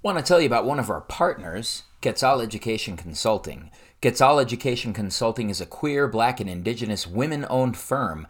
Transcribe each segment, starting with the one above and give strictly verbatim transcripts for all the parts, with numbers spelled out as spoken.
Want to tell you about one of our partners, Quetzal Education Consulting. Quetzal Education Consulting is a queer, Black, and Indigenous women-owned firm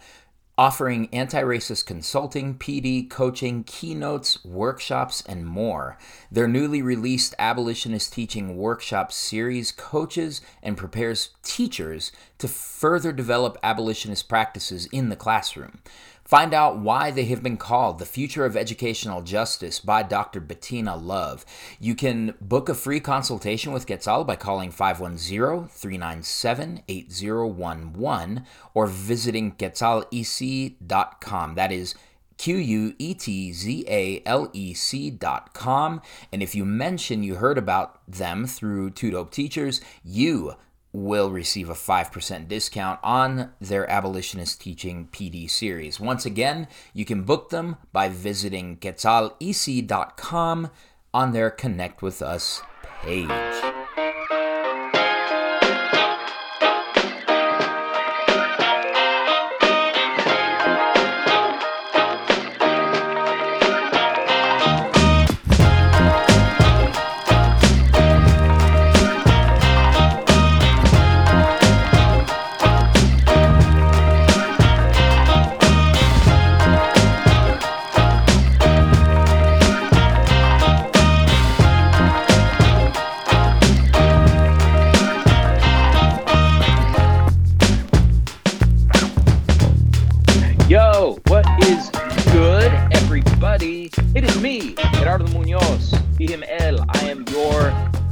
offering anti-racist consulting, P D, coaching, keynotes, workshops, and more. Their newly released Abolitionist Teaching Workshop series coaches and prepares teachers to further develop abolitionist practices in the classroom. Find out why they have been called The Future of Educational Justice by Doctor Bettina Love. You can book a free consultation with Quetzal by calling five one zero, three nine seven, eight zero one one or visiting quetzal e c dot com. That is Q U E T Z A L E C dot com. And if you mention you heard about them through Two Dope Teachers, you will receive a five percent discount on their Abolitionist Teaching P D series. Once again, you can book them by visiting quetzal e c dot com on their Connect With Us page.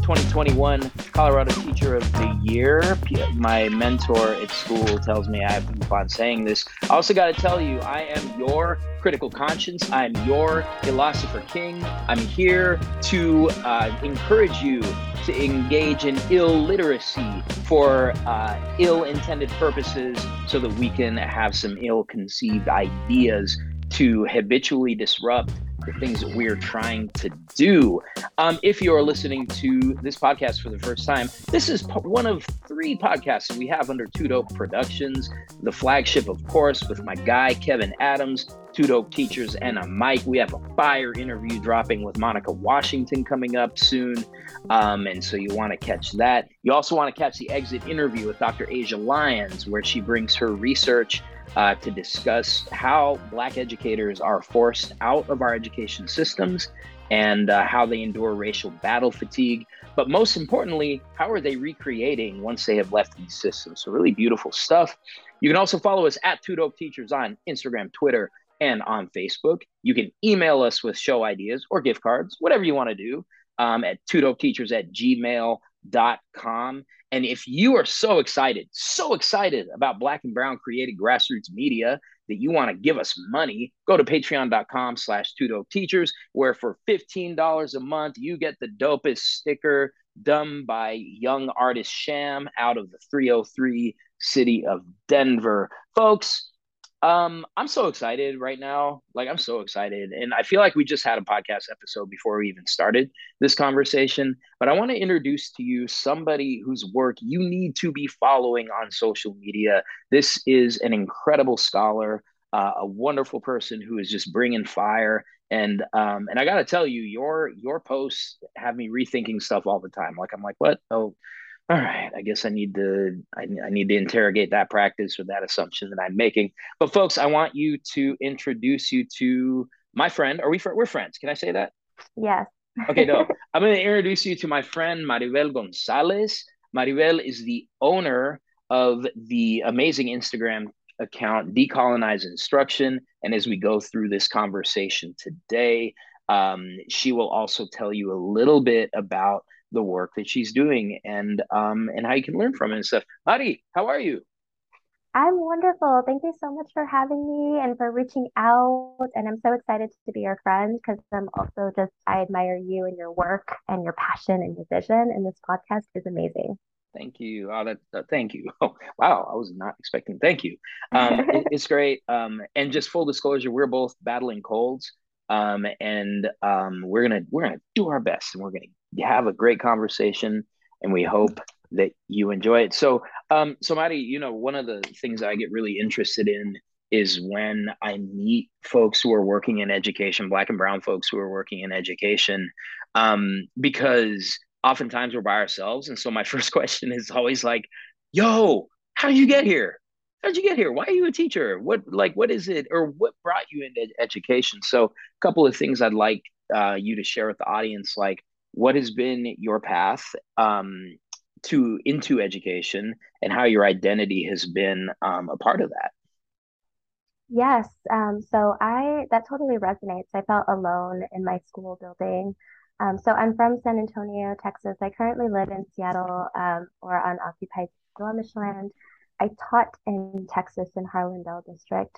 twenty twenty-one Colorado Teacher of the Year. My mentor at school tells me I have to keep on saying this. I also got to tell you, I am your critical conscience. I'm your philosopher king. I'm here to uh, encourage you to engage in illiteracy for uh, ill-intended purposes so that we can have some ill-conceived ideas to habitually disrupt the things that we're trying to do. Um, if you're listening to this podcast for the first time, this is po- one of three podcasts that we have under Two Dope Productions, the flagship, of course, with my guy, Kevin Adams, Two Dope Teachers, and a mic. We have a fire interview dropping with Monica Washington coming up soon. Um, and so you want to catch that. You also want to catch the exit interview with Doctor Asia Lyons, where she brings her research Uh, to discuss how Black educators are forced out of our education systems and uh, how they endure racial battle fatigue. But most importantly, how are they recreating once they have left these systems? So really beautiful stuff. You can also follow us at Two Dope Teachers on Instagram, Twitter, and on Facebook. You can email us with show ideas or gift cards, whatever you want to do, um, at two dope teachers at gmail dot com. And if you are so excited, so excited about Black and Brown created grassroots media that you want to give us money, go to patreon dot com slash two dope teachers, where for fifteen dollars a month, you get the dopest sticker done by young artist Sham out of the three oh three city of Denver. Folks, um, I'm so excited right now. Like, I'm so excited. And I feel like we just had a podcast episode before we even started this conversation. But I want to introduce to you somebody whose work you need to be following on social media. This is an incredible scholar, uh, a wonderful person who is just bringing fire. And um, and I got to tell you, your your posts have me rethinking stuff all the time. Like, I'm like, what? Oh, all right, I guess I need to I, I need to interrogate that practice or that assumption that I'm making. But folks, I want you to introduce you to my friend. Are we fr- we're friends? Can I say that? Yes. Okay, no. I'm going to introduce you to my friend Maribel González. Maribel is the owner of the amazing Instagram account Decolonize Instruction, and as we go through this conversation today, um, she will also tell you a little bit about the work that she's doing and um and how you can learn from it and stuff. Mari, how are you? I'm wonderful. Thank you so much for having me and for reaching out. And I'm so excited to be your friend because I'm also just, I admire you and your work and your passion and your vision. And this podcast is amazing. Thank you. Oh, that, uh, thank you. Oh, wow. I was not expecting. Thank you. Um, it, it's great. Um, and just full disclosure, we're both battling colds. Um, and um, we're gonna we're gonna do our best, and we're gonna have a great conversation, and we hope that you enjoy it. So, um, so Mari, you know, one of the things I get really interested in is when I meet folks who are working in education, Black and Brown folks who are working in education, um, because oftentimes we're by ourselves. And so my first question is always like, yo, how did you get here? How did you get here? Why are you a teacher? What, like, what is it? Or what brought you into ed- education? So a couple of things I'd like uh, you to share with the audience, like what has been your path um, to into education and how your identity has been um, a part of that? Yes. Um, so I, that totally resonates. I felt alone in my school building. Um, so I'm from San Antonio, Texas. I currently live in Seattle um, or on occupied Squamish land. I taught in Texas in Harlandale district.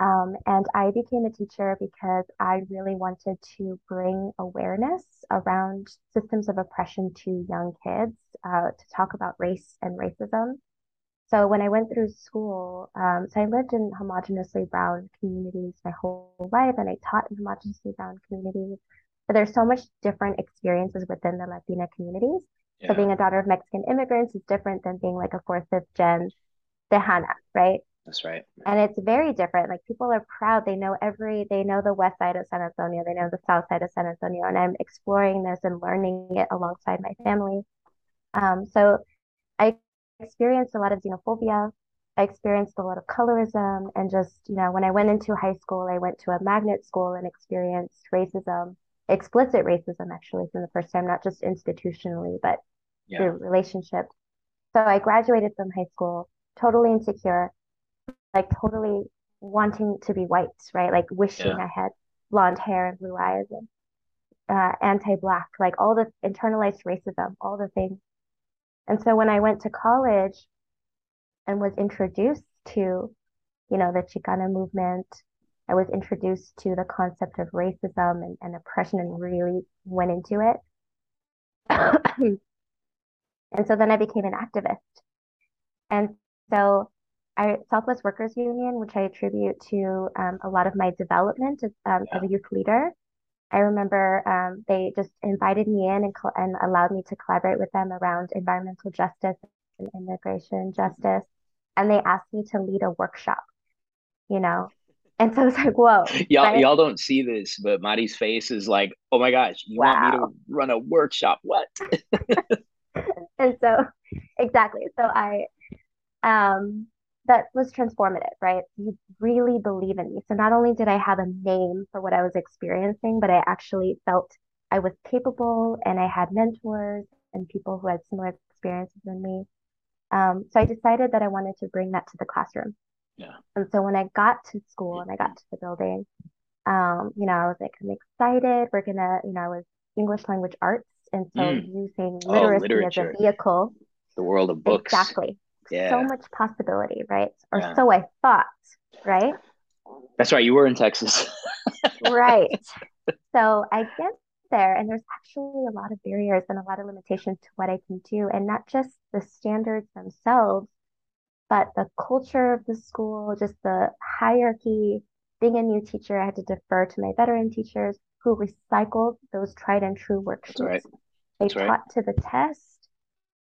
Um, and I became a teacher because I really wanted to bring awareness around systems of oppression to young kids, uh, to talk about race and racism. So when I went through school, um, so I lived in homogeneously brown communities my whole life, and I taught in homogeneously brown communities, but there's so much different experiences within the Latina communities. Yeah. So being a daughter of Mexican immigrants is different than being like a fourth, fifth gen Tejana, right? That's right. And it's very different. Like people are proud. They know every, they know the west side of San Antonio. They know the south side of San Antonio. And I'm exploring this and learning it alongside my family. Um, so I experienced a lot of xenophobia. I experienced a lot of colorism, and just, you know, when I went into high school, I went to a magnet school and experienced racism, explicit racism, actually, for the first time, not just institutionally, but yeah. through relationships. So I graduated from high school, totally insecure, like totally wanting to be white, right? Like wishing yeah. I had blonde hair and blue eyes, and uh, anti-black, like all the internalized racism, all the things. And so when I went to college and was introduced to, you know, the Chicana movement, I was introduced to the concept of racism and, and oppression and really went into it. And so then I became an activist. And so I, Southwest Workers Union, which I attribute to um, a lot of my development as, um, yeah. as a youth leader, I remember um, they just invited me in and, and allowed me to collaborate with them around environmental justice and immigration justice. And they asked me to lead a workshop, you know? And so I was like, whoa. Y'all, right? y'all don't see this, but Mari's face is like, oh my gosh, you wow. want me to run a workshop? What? And so, exactly. So I, um, that was transformative, right? You really believe in me. So not only did I have a name for what I was experiencing, but I actually felt I was capable, and I had mentors and people who had similar experiences than me. Um, so I decided that I wanted to bring that to the classroom. Yeah. And so when I got to school and I got to the building, um, you know, I was like, I'm excited. We're going to, you know, I was English language arts. And so mm. using literacy oh, literature. as a vehicle. The world of books. Exactly. Yeah. So much possibility, right? Or yeah. so I thought, right? That's right. You were in Texas. Right. So I get there, and there's actually a lot of barriers and a lot of limitations to what I can do. And not just the standards themselves, but the culture of the school, just the hierarchy. Being a new teacher, I had to defer to my veteran teachers who recycled those tried and true worksheets. Right. They That's taught right. to the test.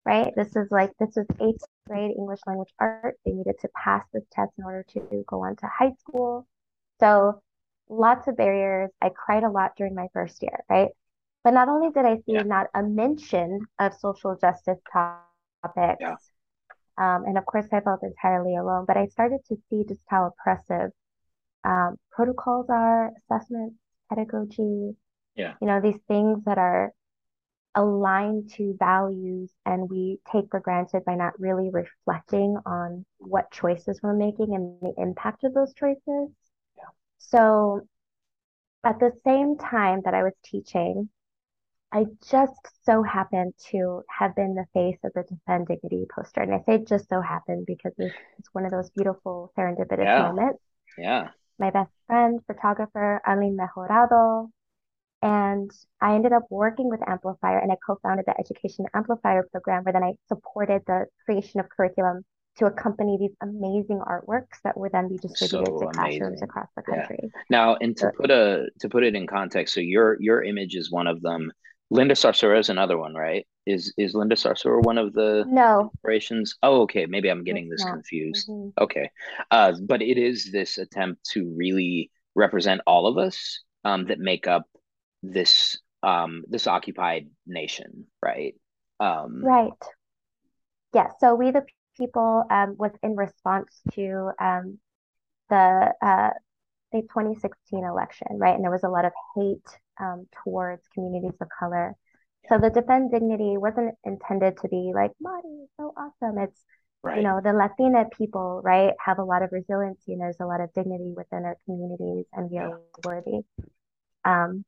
Right. This is like, this was eighth grade English language art. They needed to pass this test in order to go on to high school. So lots of barriers. I cried a lot during my first year. Right. But not only did I see yeah. not a mention of social justice topics. Yeah. Um, and of course, I felt entirely alone, but I started to see just how oppressive um, protocols are, assessments, pedagogy, yeah. you know, these things that are aligned to values and we take for granted by not really reflecting on what choices we're making and the impact of those choices. Yeah. So at the same time that I was teaching, I just so happened to have been the face of the Defend Dignity poster. And I say just so happened because it's one of those beautiful serendipitous yeah. moments. Yeah. My best friend, photographer, Aline Mejorado. And I ended up working with Amplifier, and I co-founded the Education Amplifier program, where then I supported the creation of curriculum to accompany these amazing artworks that would then be distributed so to classrooms amazing. across the country. Yeah. Now, and to so, put a to put it in context, so your your image is one of them. Linda Sarsour is another one, right? Is is Linda Sarsour one of the no. inspirations? Oh, okay. Maybe I'm getting it's this not. confused. Mm-hmm. Okay, uh, but it is this attempt to really represent all of us um, that make up this um, this occupied nation, right? Um, right. Yeah, so we the people um, was in response to um, the uh, the twenty sixteen election, right? And there was a lot of hate um, towards communities of color. So the Defend Dignity wasn't intended to be like, Marty, so awesome. It's, right. you know, the Latina people, right, have a lot of resiliency and there's a lot of dignity within our communities and we are worthy. Um,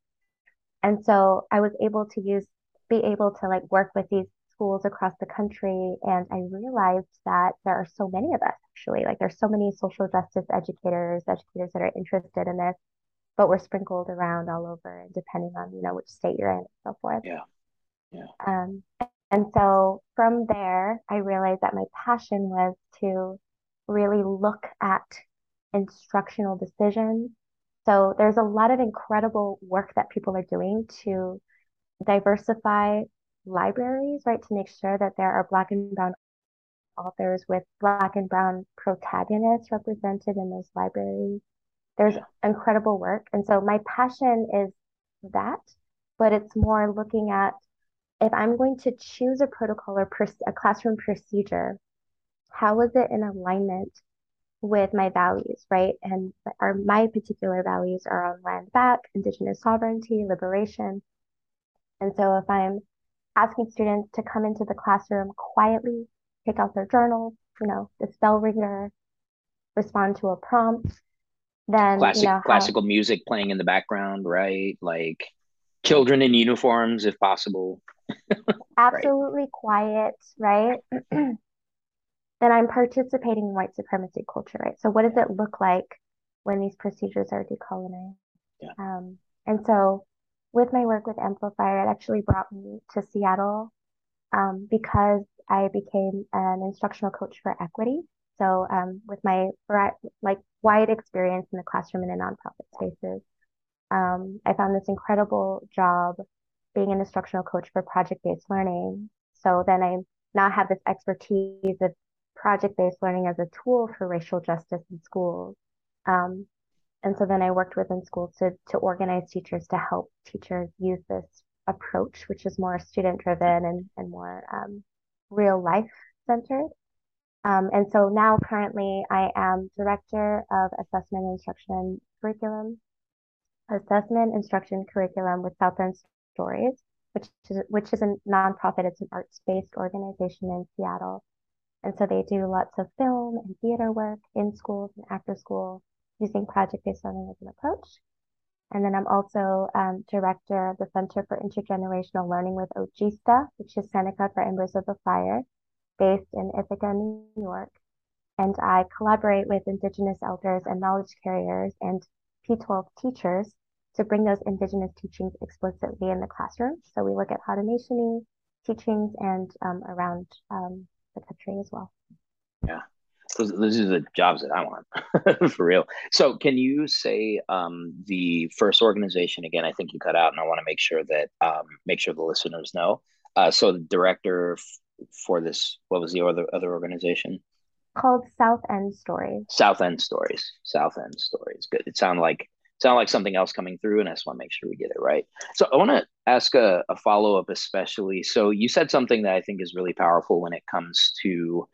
and so I was able to use, be able to like work with these schools across the country. And I realized that there are so many of us actually, like there's so many social justice educators, educators that are interested in this, but we're sprinkled around all over depending on, you know, which state you're in and so forth. Yeah. Yeah. Um, and so from there, I realized that my passion was to really look at instructional decisions. So there's a lot of incredible work that people are doing to diversify libraries, right? To make sure that there are Black and Brown authors with Black and Brown protagonists represented in those libraries. There's yeah. incredible work. And so my passion is that, but it's more looking at, if I'm going to choose a protocol or per, a classroom procedure, how is it in alignment with my values, right? And are my particular values are on land back, Indigenous sovereignty, liberation. And so if I'm asking students to come into the classroom quietly, take out their journals, you know, the bell ringer, respond to a prompt, then Classic, you know, classical how, music playing in the background, right? Like children in uniforms, if possible. Absolutely right. Quiet, right? Then I'm participating in white supremacy culture, right? So what does it look like when these procedures are decolonized? Yeah. Um, and so with my work with Amplifier, it actually brought me to Seattle um, because I became an instructional coach for equity. So um, with my like wide experience in the classroom and in nonprofit spaces, um, I found this incredible job being an instructional coach for project-based learning. So then I now have this expertise of project-based learning as a tool for racial justice in schools. Um, and so then I worked within schools to, to organize teachers to help teachers use this approach, which is more student-driven and, and more um, real-life centered. Um, and so now currently I am Director of Assessment and Instruction Curriculum, Assessment Instruction Curriculum with South End Stories, which is which is a nonprofit. It's an arts-based organization in Seattle, and so they do lots of film and theater work in schools and after school using project-based learning as an approach. And then I'm also um, director of the Center for Intergenerational Learning with OGISTA, which is Seneca for Embers of the Fire, based in Ithaca, New York. And I collaborate with Indigenous elders and knowledge carriers and P twelve teachers to bring those Indigenous teachings explicitly in the classroom. So we look at Haudenosaunee teachings and um, around um, the country as well. Yeah, those, those are the jobs that I want, for real. So can you say um, the first organization again? I think you cut out, and I want to make sure that um, make sure the listeners know. Uh, so the director f- for this, what was the other other organization? Called South End Stories. South End Stories. South End Stories. Good. It sounded like. Sound like something else coming through, and I just want to make sure we get it right. So I want to ask a, a follow-up especially. So you said something that I think is really powerful when it comes to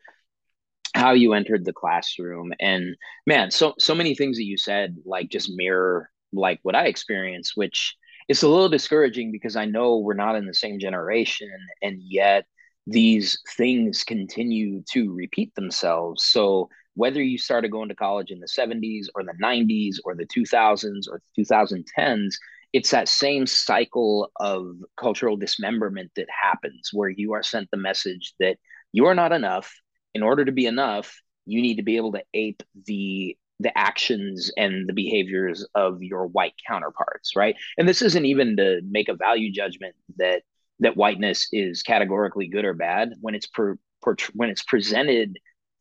how you entered the classroom. And man, so so many things that you said, like just mirror like what I experienced, which is a little discouraging because I know we're not in the same generation, and yet these things continue to repeat themselves. So whether you started going to college in the seventies or the nineties or the two thousands or the twenty tens, it's that same cycle of cultural dismemberment that happens where you are sent the message that you are not enough. In order to be enough, you need to be able to ape the the actions and the behaviors of your white counterparts, right? And this isn't even to make a value judgment that that whiteness is categorically good or bad. When it's per, per, when it's presented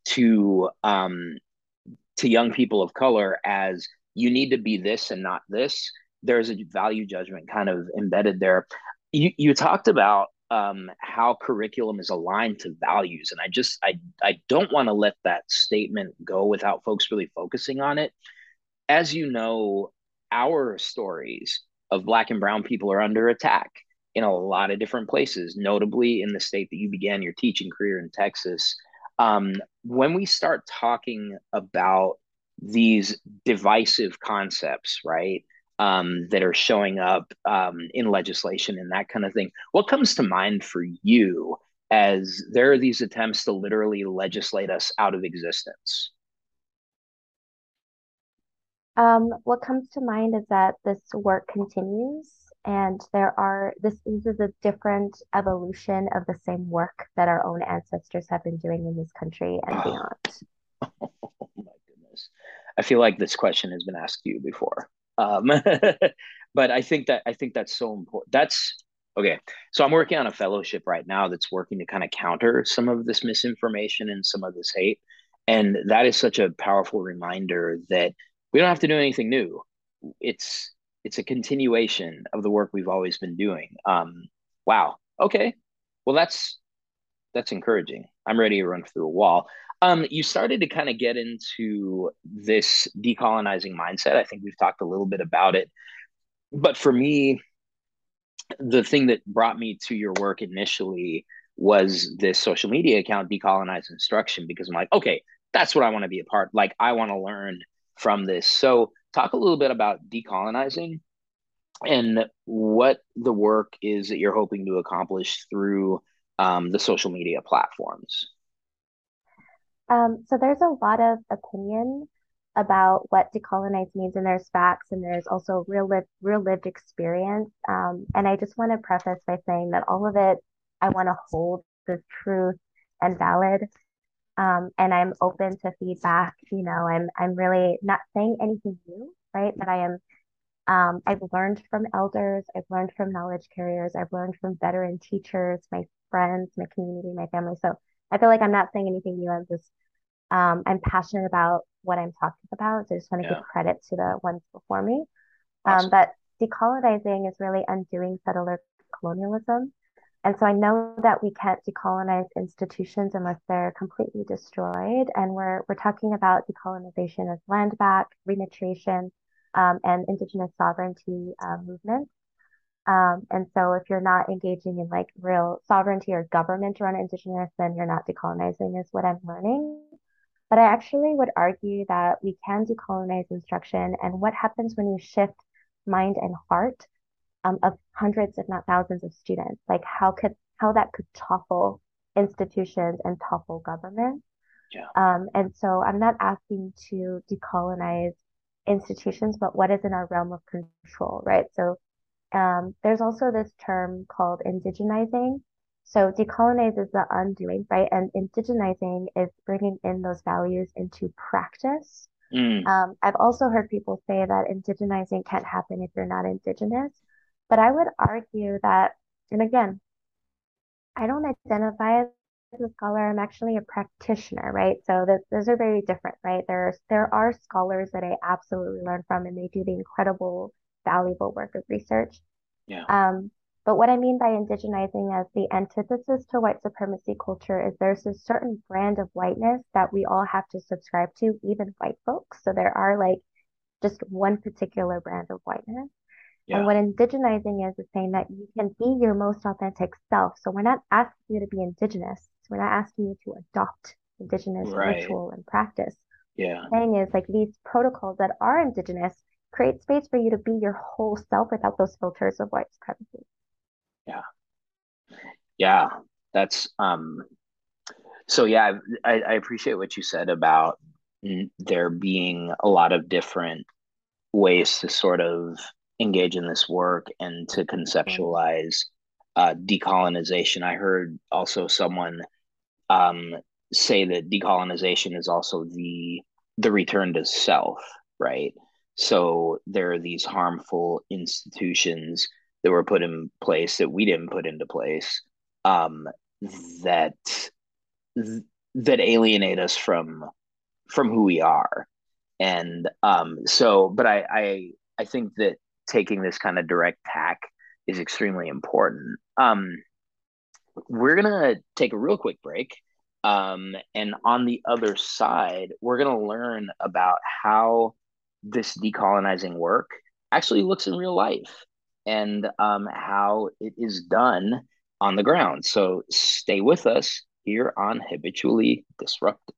to um, to young people of color as you need to be this and not this, there's a value judgment kind of embedded there. You you talked about um, how curriculum is aligned to values. And I just, I, I don't want to let that statement go without folks really focusing on it. As you know, our stories of Black and Brown people are under attack in a lot of different places, notably in the state that you began your teaching career in, Texas. Um, when we start talking about these divisive concepts, right, um, that are showing up um, in legislation and that kind of thing, what comes to mind for you as there are these attempts to literally legislate us out of existence? Um, what comes to mind is that this work continues, and there are, this, this is a different evolution of the same work that our own ancestors have been doing in this country and beyond. Oh, oh my goodness. I feel like this question has been asked to you before. Um, but I think that, I think that's so important. That's, okay. So I'm working on a fellowship right now that's working to kind of counter some of this misinformation and some of this hate. And that is such a powerful reminder that we don't have to do anything new. It's it's a continuation of the work we've always been doing. Um, wow. Okay. Well, that's that's encouraging. I'm ready to run through a wall. Um, you started to kind of get into this decolonizing mindset. I think we've talked a little bit about it. But for me, the thing that brought me to your work initially was this social media account, Decolonize Instruction, because I'm like, okay, that's what I want to be a part of. Like, I want to learn from this. So talk a little bit about decolonizing and what the work is that you're hoping to accomplish through um, the social media platforms. Um, so there's a lot of opinion about what decolonize means, and there's facts, and there's also real lived, real lived experience. Um, and I just want to preface by saying that all of it, I want to hold the truth and valid. Um, and I'm open to feedback. You know, I'm I'm really not saying anything new, right? But I am. Um, I've learned from elders. I've learned from knowledge carriers. I've learned from veteran teachers, my friends, my community, my family. So I feel like I'm not saying anything new. I'm just um, I'm passionate about what I'm talking about. So I just want to yeah. give credit to the ones before me. Awesome. Um, but decolonizing is really undoing settler colonialism. And so I know that we can't decolonize institutions unless they're completely destroyed. And we're we're talking about decolonization as land back, repatriation, um, and indigenous sovereignty uh, movements. Um, and so if you're not engaging in like real sovereignty or government around indigenous, then you're not decolonizing, is what I'm learning. But I actually would argue that we can decolonize instruction. And what happens when you shift mind and heart Um, of hundreds, if not thousands, of students, like how could how that could topple institutions and topple government. Yeah. Um, and so I'm not asking to decolonize institutions, but what is in our realm of control, right? So um, there's also this term called indigenizing. So decolonize is the undoing, right? And indigenizing is bringing in those values into practice. Mm. Um, I've also heard people say that indigenizing can't happen if you're not indigenous. But I would argue that, and again, I don't identify as a scholar. I'm actually a practitioner, right? So that, those are very different, right? There are, there are scholars that I absolutely learn from, and they do the incredible, valuable work of research. Yeah. Um, but what I mean by indigenizing as the antithesis to white supremacy culture is there's a certain brand of whiteness that we all have to subscribe to, even white folks. So there are like just one particular brand of whiteness. Yeah. And what indigenizing is, is saying that you can be your most authentic self. So we're not asking you to be indigenous. We're not asking you to adopt indigenous right. ritual and practice. Yeah. The thing is, like, these protocols that are indigenous create space for you to be your whole self without those filters of white supremacy. Yeah. Yeah. That's, um, so yeah, I, I appreciate what you said about there being a lot of different ways to sort of engage in this work and to conceptualize uh, decolonization. I heard also someone um, say that decolonization is also the the return to self, right? So there are these harmful institutions that were put in place that we didn't put into place um, that that alienate us from from who we are, and um, so. But I I, I think that taking this kind of direct tack is extremely important. Um, we're going to take a real quick break. Um, and on the other side, we're going to learn about how this decolonizing work actually looks in real life and um, how it is done on the ground. So stay with us here on Habitually Disruptive.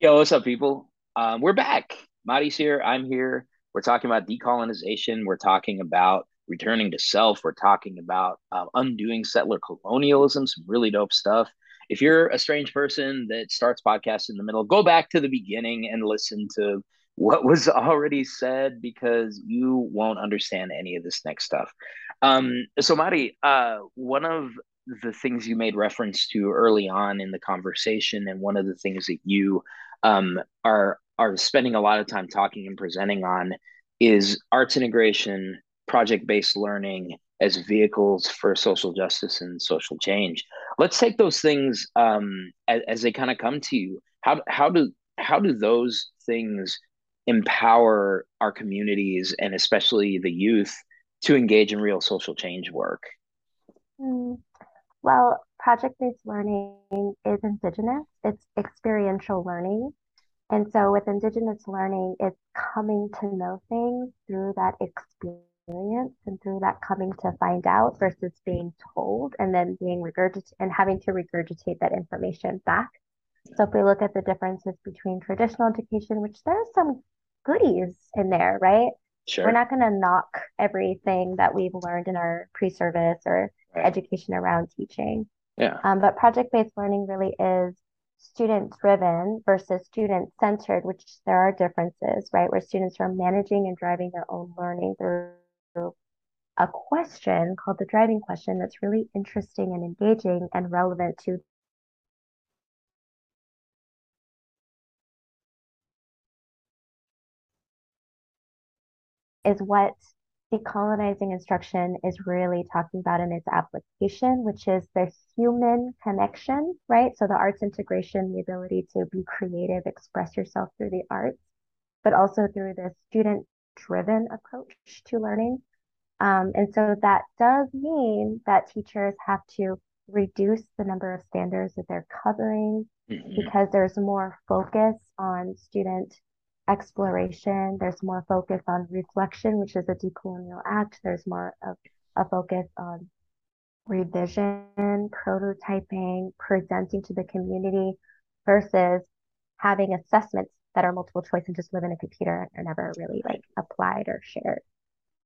Yo, what's up, people? Um, we're back. Mari's here. I'm here. We're talking about decolonization. We're talking about returning to self. We're talking about uh, undoing settler colonialism, some really dope stuff. If you're a strange person that starts podcasts in the middle, go back to the beginning and listen to what was already said, because you won't understand any of this next stuff. Um, so Mari, uh, one of the things you made reference to early on in the conversation, and one of the things that you um, are are spending a lot of time talking and presenting on, is arts integration, project-based learning as vehicles for social justice and social change. Let's take those things um, as, as they kind of come to you. How how do how do those things empower our communities, and especially the youth, to engage in real social change work? Well, project-based learning is Indigenous. It's experiential learning. And so with Indigenous learning, it's coming to know things through that experience. Experience and through that coming to find out versus being told and then being regurgitated and having to regurgitate that information back. So if we look at the differences between traditional education, which there's some goodies in there, right? Sure. We're not going to knock everything that we've learned in our pre-service or right. education around teaching. Yeah. Um, but project-based learning really is student-driven versus student-centered, which there are differences, right? Where students are managing and driving their own learning through a question called the driving question that's really interesting and engaging and relevant to is what decolonizing instruction is really talking about in its application, which is the human connection, right? So the arts integration, the ability to be creative, express yourself through the arts, but also through the student-driven approach to learning. Um, and so that does mean that teachers have to reduce the number of standards that they're covering, mm-hmm. because there's more focus on student exploration. There's more focus on reflection, which is a decolonial act. There's more of a focus on revision, prototyping, presenting to the community versus having assessments that are multiple choice and just live in a computer and are never really like applied or shared.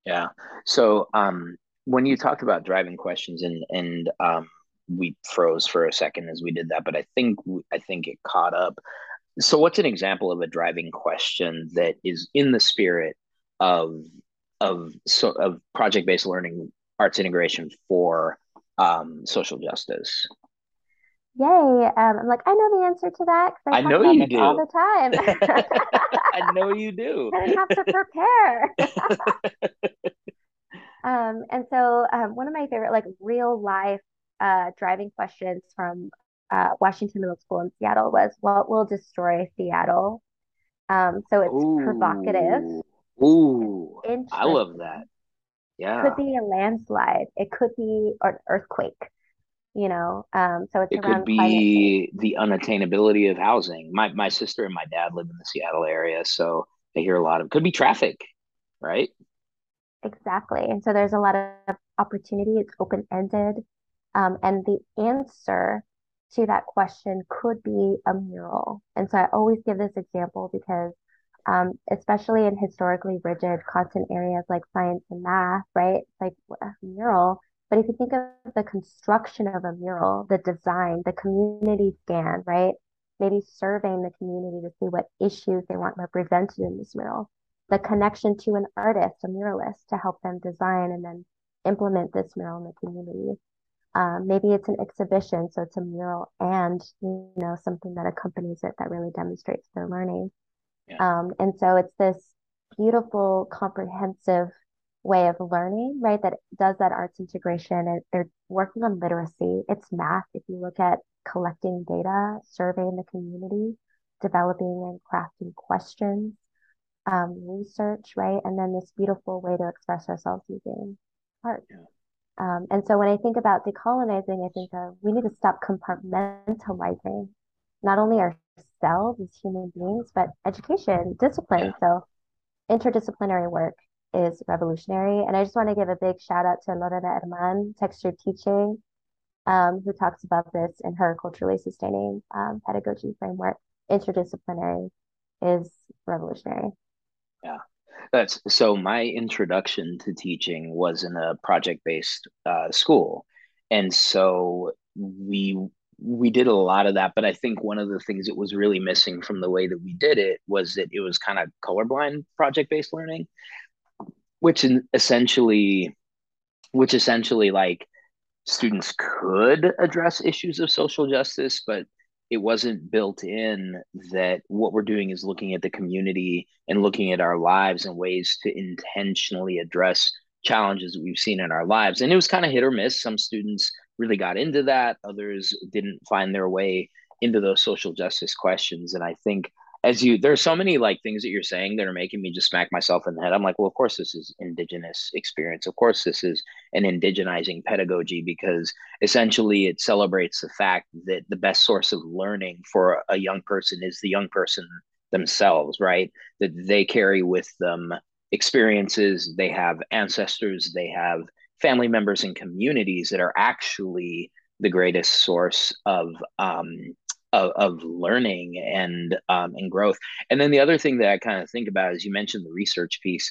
Yeah. So um, when you talked about driving questions, and and um, we froze for a second as we did that, but I think I think it caught up. So what's an example of a driving question that is in the spirit of of so, of project-based learning, arts integration for um, social justice? Yay. Um, I'm like, I know the answer to that. I, I know about you do all the time. I know you do. I have to prepare. um, and so um, one of my favorite like real life uh, driving questions from Uh, Washington Middle School in Seattle was, what will destroy Seattle? Um, so it's ooh, provocative. Ooh, it's I love that. Yeah. It could be a landslide. It could be an earthquake, you know? Um, so it's It around could be the unattainability of housing. My my sister and my dad live in the Seattle area, so I hear a lot of, could be traffic, right? Exactly. And so there's a lot of opportunity. It's open-ended. Um, and the answer to that question could be a mural. And so I always give this example because um, especially in historically rigid content areas like science and math, right? Like a mural. But if you think of the construction of a mural, the design, the community scan, right? Maybe surveying the community to see what issues they want represented in this mural. The connection to an artist, a muralist, to help them design and then implement this mural in the community. Um, maybe it's an exhibition, so it's a mural and, you know, something that accompanies it that really demonstrates their learning. Yeah. Um, and so it's this beautiful, comprehensive way of learning, right, that does that arts integration. And they're working on literacy. It's math. If you look at collecting data, surveying the community, developing and crafting questions, um, research, right, and then this beautiful way to express ourselves using art. Yeah. Um, and so when I think about decolonizing, I think uh, we need to stop compartmentalizing not only ourselves as human beings, but education, discipline. Yeah. So interdisciplinary work, is revolutionary. And I just want to give a big shout out to Lorena Germán, Textured Teaching, um, who talks about this in her culturally sustaining um, pedagogy framework. Interdisciplinary is revolutionary. Yeah, that's so my introduction to teaching was in a project-based uh, school. And so we we did a lot of that, but I think one of the things that was really missing from the way that we did it was that it was kind of colorblind project-based learning, which in essentially, which essentially like students could address issues of social justice, but it wasn't built in that what we're doing is looking at the community and looking at our lives and ways to intentionally address challenges that we've seen in our lives. And it was kind of hit or miss. Some students really got into that. Others didn't find their way into those social justice questions. And I think as you, there's so many like things that you're saying that are making me just smack myself in the head. I'm like, well, of course this is indigenous experience. Of course this is an indigenizing pedagogy, because essentially it celebrates the fact that the best source of learning for a young person is the young person themselves, right? That they carry with them experiences, they have ancestors, they have family members and communities that are actually the greatest source of um, of, of learning and um, and growth. And then the other thing that I kind of think about is you mentioned the research piece.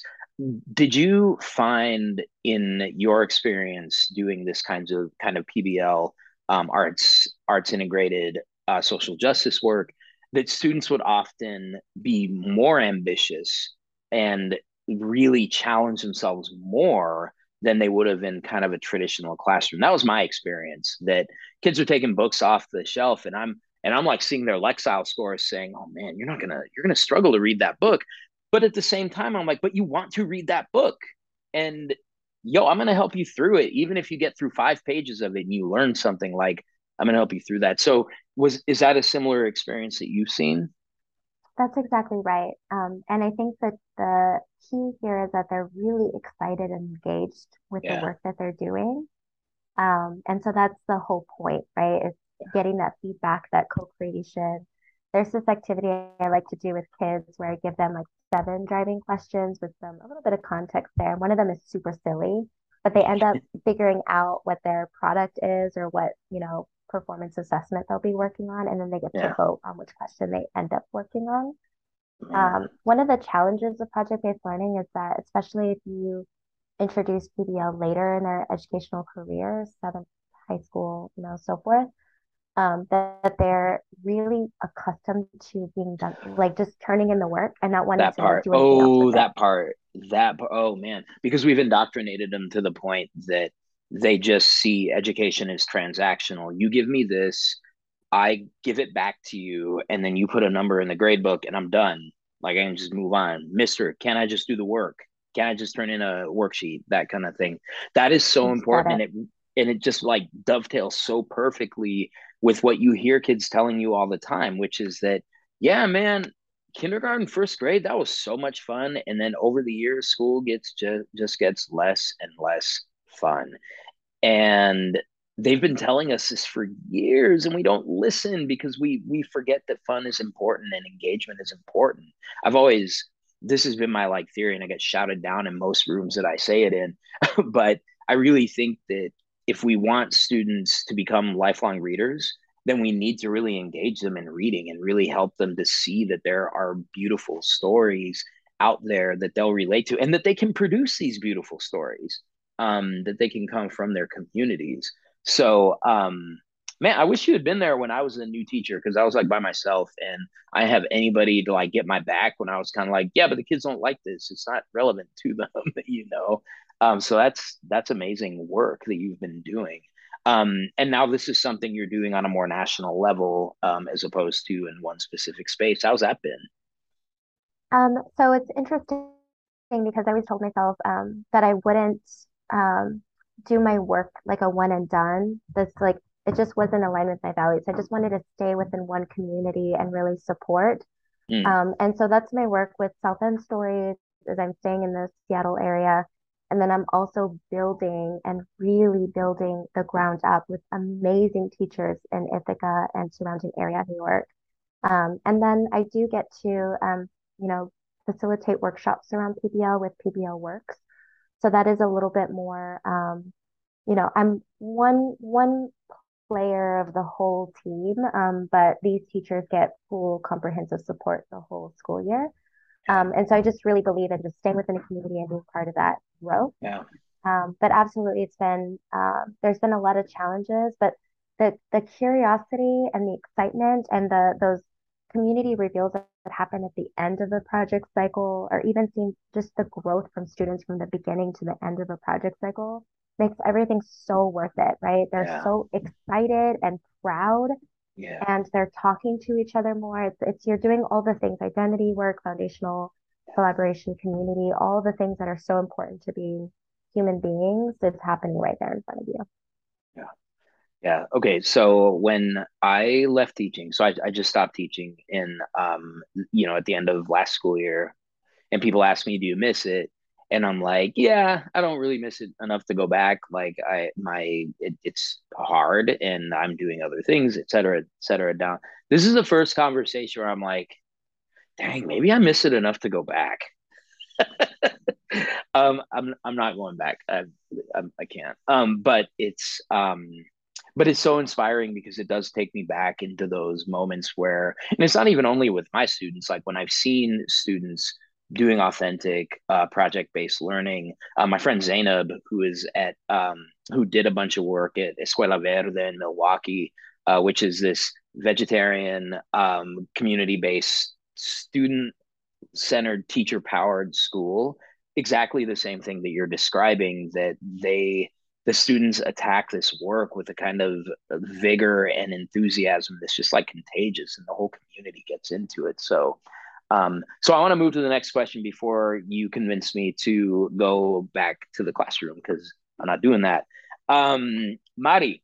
Did you find in your experience doing this kinds of kind of P B L um, arts arts integrated uh, social justice work that students would often be more ambitious and really challenge themselves more than they would have in kind of a traditional classroom? That was my experience, that kids are taking books off the shelf and I'm, and I'm like seeing their Lexile scores saying, oh man, you're not gonna, you're gonna struggle to read that book. But at the same time, I'm like, but you want to read that book. And yo, I'm gonna help you through it. Even if you get through five pages of it and you learn something, like I'm gonna help you through that. So was, is that a similar experience that you've seen? That's exactly right. Um, and I think that the key here is that they're really excited and engaged with yeah. the work that they're doing. Um, and so that's the whole point, right? It's yeah. getting that feedback, that co-creation. There's this activity I like to do with kids where I give them like seven driving questions with some, a little bit of context there. And one of them is super silly, but they end up figuring out what their product is or what, you know, performance assessment they'll be working on, and then they get yeah. to vote on which question they end up working on. Yeah. Um, one of the challenges of project-based learning is that, especially if you introduce P B L later in their educational career, seventh, high school, you know, so forth, um, that, that they're really accustomed to being done, like just turning in the work and not wanting that to part. do anything else with it. that part, that part, oh man, because we've indoctrinated them to the point that they just see education as transactional. You give me this, I give it back to you, and then you put a number in the grade book and I'm done. Like I can just move on. Mister, can I just do the work? Can I just turn in a worksheet? That kind of thing. That is so important. It. And it and it just like dovetails so perfectly with what you hear kids telling you all the time, which is that, yeah, man, kindergarten, first grade, that was so much fun. And then over the years, school gets just just gets less and less fun. And they've been telling us this for years and we don't listen because we we forget that fun is important and engagement is important. I've always, this has been my like theory, and I get shouted down in most rooms that I say it in, but I really think that if we want students to become lifelong readers, then we need to really engage them in reading and really help them to see that there are beautiful stories out there that they'll relate to and that they can produce these beautiful stories. Um, that they can come from their communities. So, um, man, I wish you had been there when I was a new teacher, because I was like by myself and I didn't have anybody to like get my back when I was kind of like, yeah, but the kids don't like this. It's not relevant to them, you know? Um, so that's, that's amazing work that you've been doing. Um, and now this is something you're doing on a more national level um, as opposed to in one specific space. How's that been? Um, so it's interesting because I always told myself um, that I wouldn't um do my work like a one and done. That's like, it just wasn't aligned with my values. I just wanted to stay within one community and really support. Mm. Um, and so that's my work with South End Stories, as I'm staying in the Seattle area. And then I'm also building and really building the ground up with amazing teachers in Ithaca and surrounding area of New York. Um, and then I do get to, um, you know, facilitate workshops around P B L with P B L Works. So that is a little bit more, um, you know, I'm one one player of the whole team, um, but these teachers get full comprehensive support the whole school year. Um, and so I just really believe in just staying within the community and being part of that growth. Yeah. Um, but absolutely, it's been, uh, there's been a lot of challenges, but the the curiosity and the excitement and the those community reveals that happen at the end of the project cycle, or even seeing just the growth from students from the beginning to the end of a project cycle, makes everything so worth it, right? They're yeah. so excited and proud, yeah. and they're talking to each other more. It's, it's you're doing all the things, identity work, foundational collaboration, community, all the things that are so important to being human beings. It's happening right there in front of you. Yeah. Yeah. Okay. So when I left teaching, so I, I just stopped teaching in, um, you know, at the end of last school year, and people ask me, do you miss it? And I'm like, yeah, I don't really miss it enough to go back. Like I, my, it, it's hard and I'm doing other things, et cetera, et cetera. Down. This is the first conversation where I'm like, dang, maybe I miss it enough to go back. um, I'm, I'm not going back. I, I, I can't. Um, but it's, um, But it's so inspiring because it does take me back into those moments where, and it's not even only with my students, like when I've seen students doing authentic uh, project-based learning. Uh, my friend Zainab, who is at, um, who did a bunch of work at Escuela Verde in Milwaukee, uh, which is this vegetarian um, community-based student-centered teacher-powered school, exactly the same thing that you're describing, that they, the students attack this work with a kind of vigor and enthusiasm that's just like contagious, and the whole community gets into it. So, um, so I want to move to the next question before you convince me to go back to the classroom, because I'm not doing that. Um, Mari,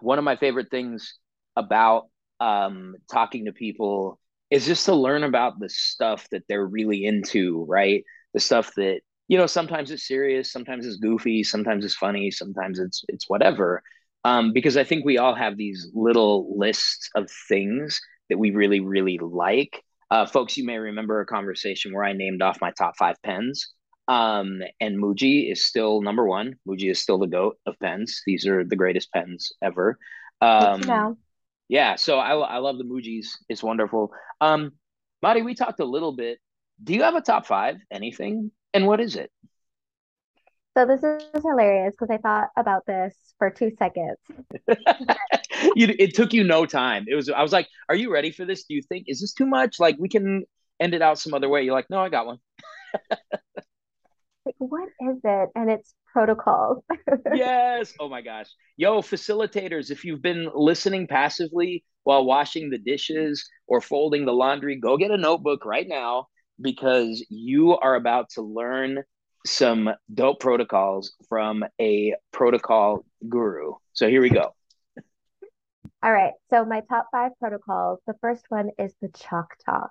one of my favorite things about um, talking to people is just to learn about the stuff that they're really into, right? The stuff that, you know, sometimes it's serious, sometimes it's goofy, sometimes it's funny, sometimes it's it's whatever. Um, because I think we all have these little lists of things that we really, really like. Uh, folks, you may remember a conversation where I named off my top five pens. Um, and Muji is still number one. Muji is still the GOAT of pens. These are the greatest pens ever. Um, yeah. yeah, so I, I love the Mujis. It's wonderful. Um, Mari, we talked a little bit. Do you have a top five, anything? And what is it? So this is hilarious because I thought about this for two seconds. you, it took you no time. It was, I was like, are you ready for this? Do you think, is this too much? Like we can end it out some other way. You're like, no, I got one. Like, what is it? And it's protocols. Yes. Oh my gosh. Yo, facilitators, if you've been listening passively while washing the dishes or folding the laundry, go get a notebook right now, because you are about to learn some dope protocols from a protocol guru. So here we go. All right. So my top five protocols, the first one is the chalk talk.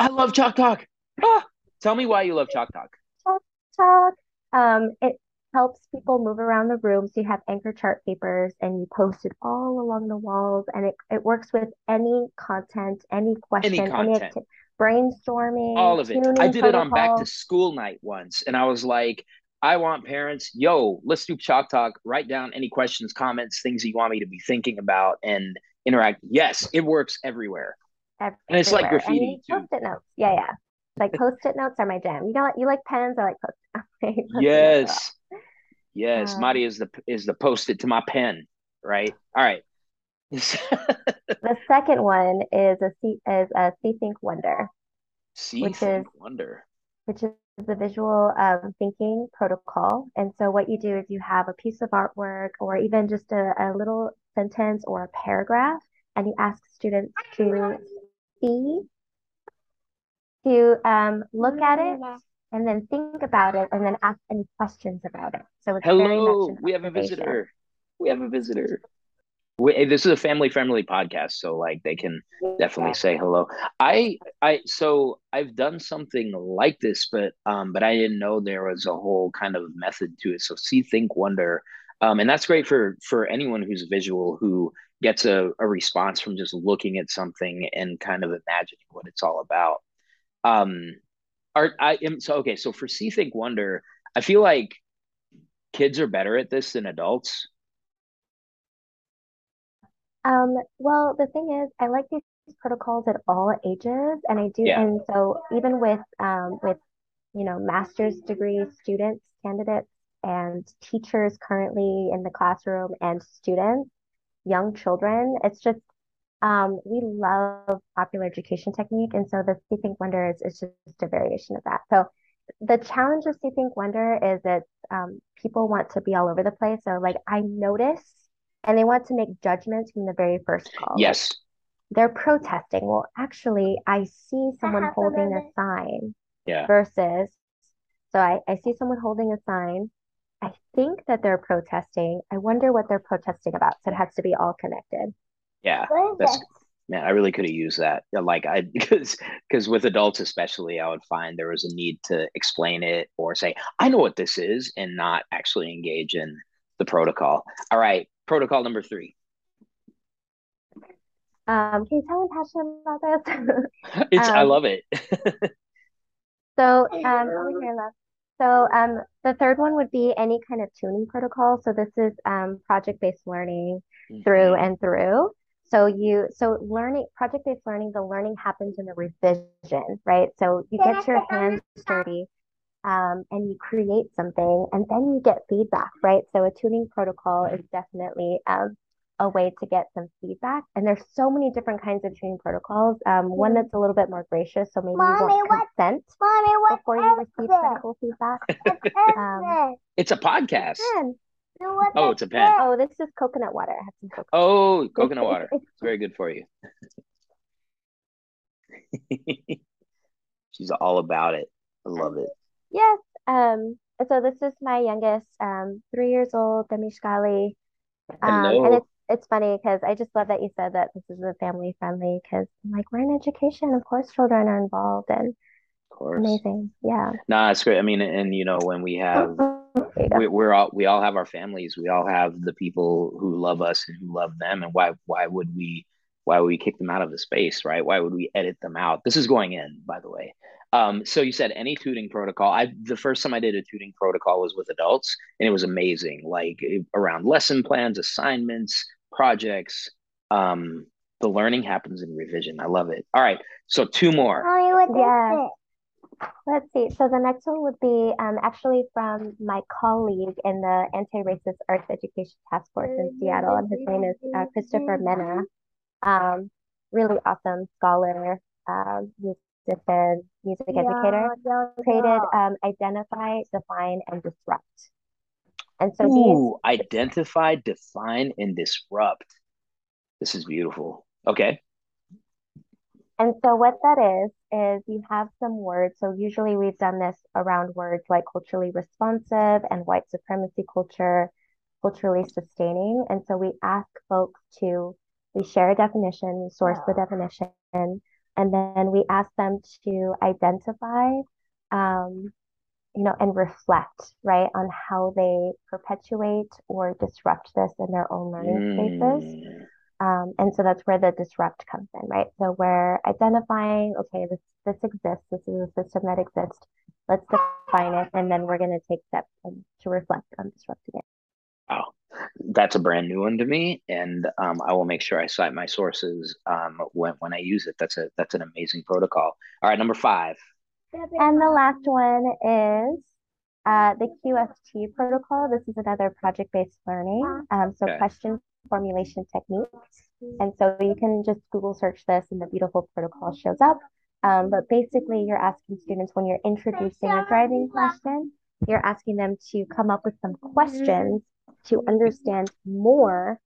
I love chalk talk. Ah, tell me why you love chalk talk. Chalk talk. Um, it helps people move around the room. So you have anchor chart papers and you post it all along the walls, and it, it works with any content, any question, any content. Any acti- brainstorming, all of it. I did it on back to school night once, and I was like, I want parents, yo, let's do chalk talk, write down any questions, comments, things that you want me to be thinking about, and interact. Yes, it works everywhere, everywhere. And it's like graffiti too. Post-it notes. Yeah, yeah, like post-it notes are my jam. You know, you like pens, I like post-it notes. Yes, yes. um, Mari is the is the post-it to my pen, right? All right. The second one is a C, is a C Think Wonder, C which Think is Wonder, which is the visual um, thinking protocol. And so what you do is you have a piece of artwork or even just a, a little sentence or a paragraph, and you ask students to see, to um, look at it, and then think about it, and then ask any questions about it. So it's hello, very much we have a visitor. We have a visitor. We, this is a family-friendly podcast, so like they can definitely say hello. I, I, so I've done something like this, but um, but I didn't know there was a whole kind of method to it. So see, think, wonder, um, and that's great for for anyone who's visual, who gets a a response from just looking at something and kind of imagining what it's all about. Um, are I am so okay. So for See, Think, Wonder, I feel like kids are better at this than adults. Um, well, the thing is, I like these protocols at all ages, and I do, yeah. and so even with um, with you know master's degree students, candidates, and teachers currently in the classroom, and students, young children, it's just um, we love popular education technique, and so the See, Think, Wonder is is just a variation of that. So the challenge of See, Think, Wonder is that um, people want to be all over the place. So like I notice. And they want to make judgments from the very first call. Yes. They're protesting. Well, actually, I see someone I holding a, a sign. Yeah. Versus, so I, I see someone holding a sign. I think that they're protesting. I wonder what they're protesting about. So it has to be all connected. Yeah. That's, man, I really could have used that. Like I, because because with adults especially, I would find there was a need to explain it or say, I know what this is, and not actually engage in the protocol. All right. Protocol number three. Um, can you tell I'm passionate about this? It's um, I love it. so um, over here, love. So um, the third one would be any kind of tuning protocol. So this is um, project-based learning mm-hmm. through and through. So you so learning project-based learning. The learning happens in the revision, right? So you get your hands dirty. Um, and you create something, and then you get feedback, right? So a tuning protocol is definitely um, a way to get some feedback. And there's so many different kinds of tuning protocols. Um, one that's a little bit more gracious, so maybe Mommy, you want consent Mommy, before you receive it? Critical feedback. um, it's a podcast. No, oh, it's a pen. Oh, this is coconut water. I have some coconut. Oh, coconut water. It's very good for you. She's all about it. I love it. Yes. Um, so this is my youngest, um, three years old, Demishkali. Um, and it's it's funny because I just love that you said that this is a family friendly, because I'm like, we're in education, of course children are involved, and of course. Amazing. Yeah. No, nah, it's great. I mean, and you know, when we have we, we're all we all have our families, we all have the people who love us and who love them, and why why would we why would we kick them out of the space, right? Why would we edit them out? This is going in, by the way. Um, so you said any tutoring protocol. I the first time I did a tutoring protocol was with adults, and it was amazing. Like it, around lesson plans, assignments, projects. Um, the learning happens in revision. I love it. All right, so two more. Oh, yeah. Let's see. So the next one would be um, actually from my colleague in the Anti-Racist Arts Education Task Force in Seattle, and his name is uh, Christopher Mena. Um, really awesome scholar. Um, he's the music yeah, educator yeah, yeah. created um, identify, define, and disrupt. And so Ooh, these identify, define, and disrupt. This is beautiful. Okay. And so what that is is you have some words. So usually we've done this around words like culturally responsive and white supremacy culture, culturally sustaining. And so we ask folks to we share a definition, we source yeah. the definition. And then we ask them to identify, um, you know, and reflect, right, on how they perpetuate or disrupt this in their own learning mm. spaces. Um, and so that's where the disrupt comes in, right? So we're identifying, okay, this this exists, this is a system that exists. Let's define it, and then we're going to take steps to reflect on disrupting it. Wow, that's a brand new one to me, and um, I will make sure I cite my sources um, when when I use it. That's a that's an amazing protocol. All right, number five. And the last one is uh, the Q F T protocol. This is another project-based learning. Um, so okay. question formulation techniques, and so you can just Google search this, and the beautiful protocol shows up. Um, but basically, you're asking students when you're introducing a driving question, you're asking them to come up with some questions to understand more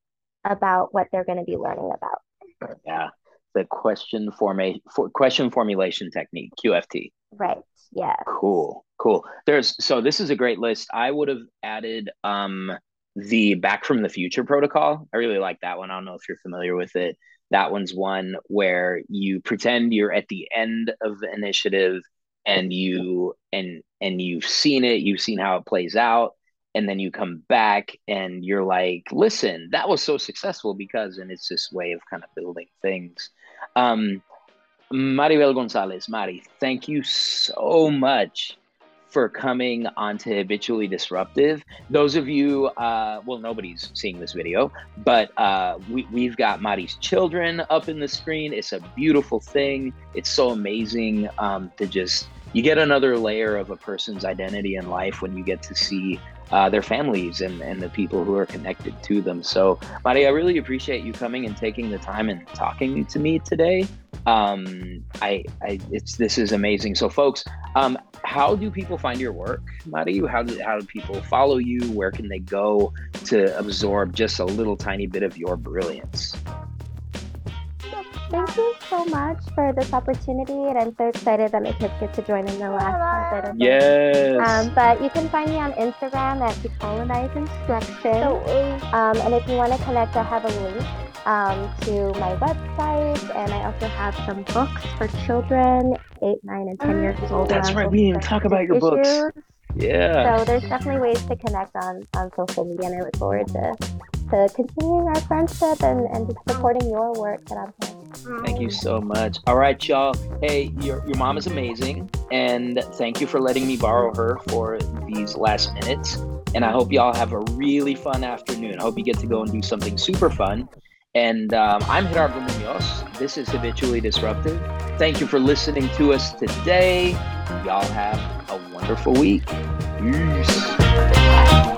about what they're going to be learning about. Yeah, the question forma- for question formulation technique, Q F T. Right, yeah. Cool, cool. There's so this is a great list. I would have added um, the Back from the Future protocol. I really like that one. I don't know if you're familiar with it. That one's one where you pretend you're at the end of the initiative and you and and you've seen it, you've seen how it plays out. And then you come back and you're like, listen, that was so successful because, and it's this way of kind of building things. Um, Maribel González, Mari, thank you so much for coming onto Habitually Disruptive. Those of you, uh, well, nobody's seeing this video, but uh, we, we've got Mari's children up in the screen. It's a beautiful thing. It's so amazing um, to just, you get another layer of a person's identity in life when you get to see uh, their families and, and the people who are connected to them. So Mari, I really appreciate you coming and taking the time and talking to me today. Um, I, I, it's, this is amazing. So folks, um, how do people find your work, Mari? How do, how do people follow you? Where can they go to absorb just a little tiny bit of your brilliance? Thank you so much for this opportunity, and I'm so excited that my kids get to join in the last bit of it. Yes. Um, but you can find me on Instagram at Decolonize Instruction. Um, and if you want to connect, I have a link um, to my website, and I also have some books for children, eight, nine, and ten years old. That's right. We didn't talk about your issues. Books. Yeah. So there's definitely ways to connect on, on social media, and I look forward to, to continuing our friendship and, and just supporting your work that I'm doing. Thank you so much. All right, y'all. Hey, your your mom is amazing, and thank you for letting me borrow her for these last minutes. And I hope y'all have a really fun afternoon. I hope you get to go and do something super fun. And um, I'm Hidar Munoz. This is Habitually Disruptive. Thank you for listening to us today. Y'all have a wonderful week. Peace.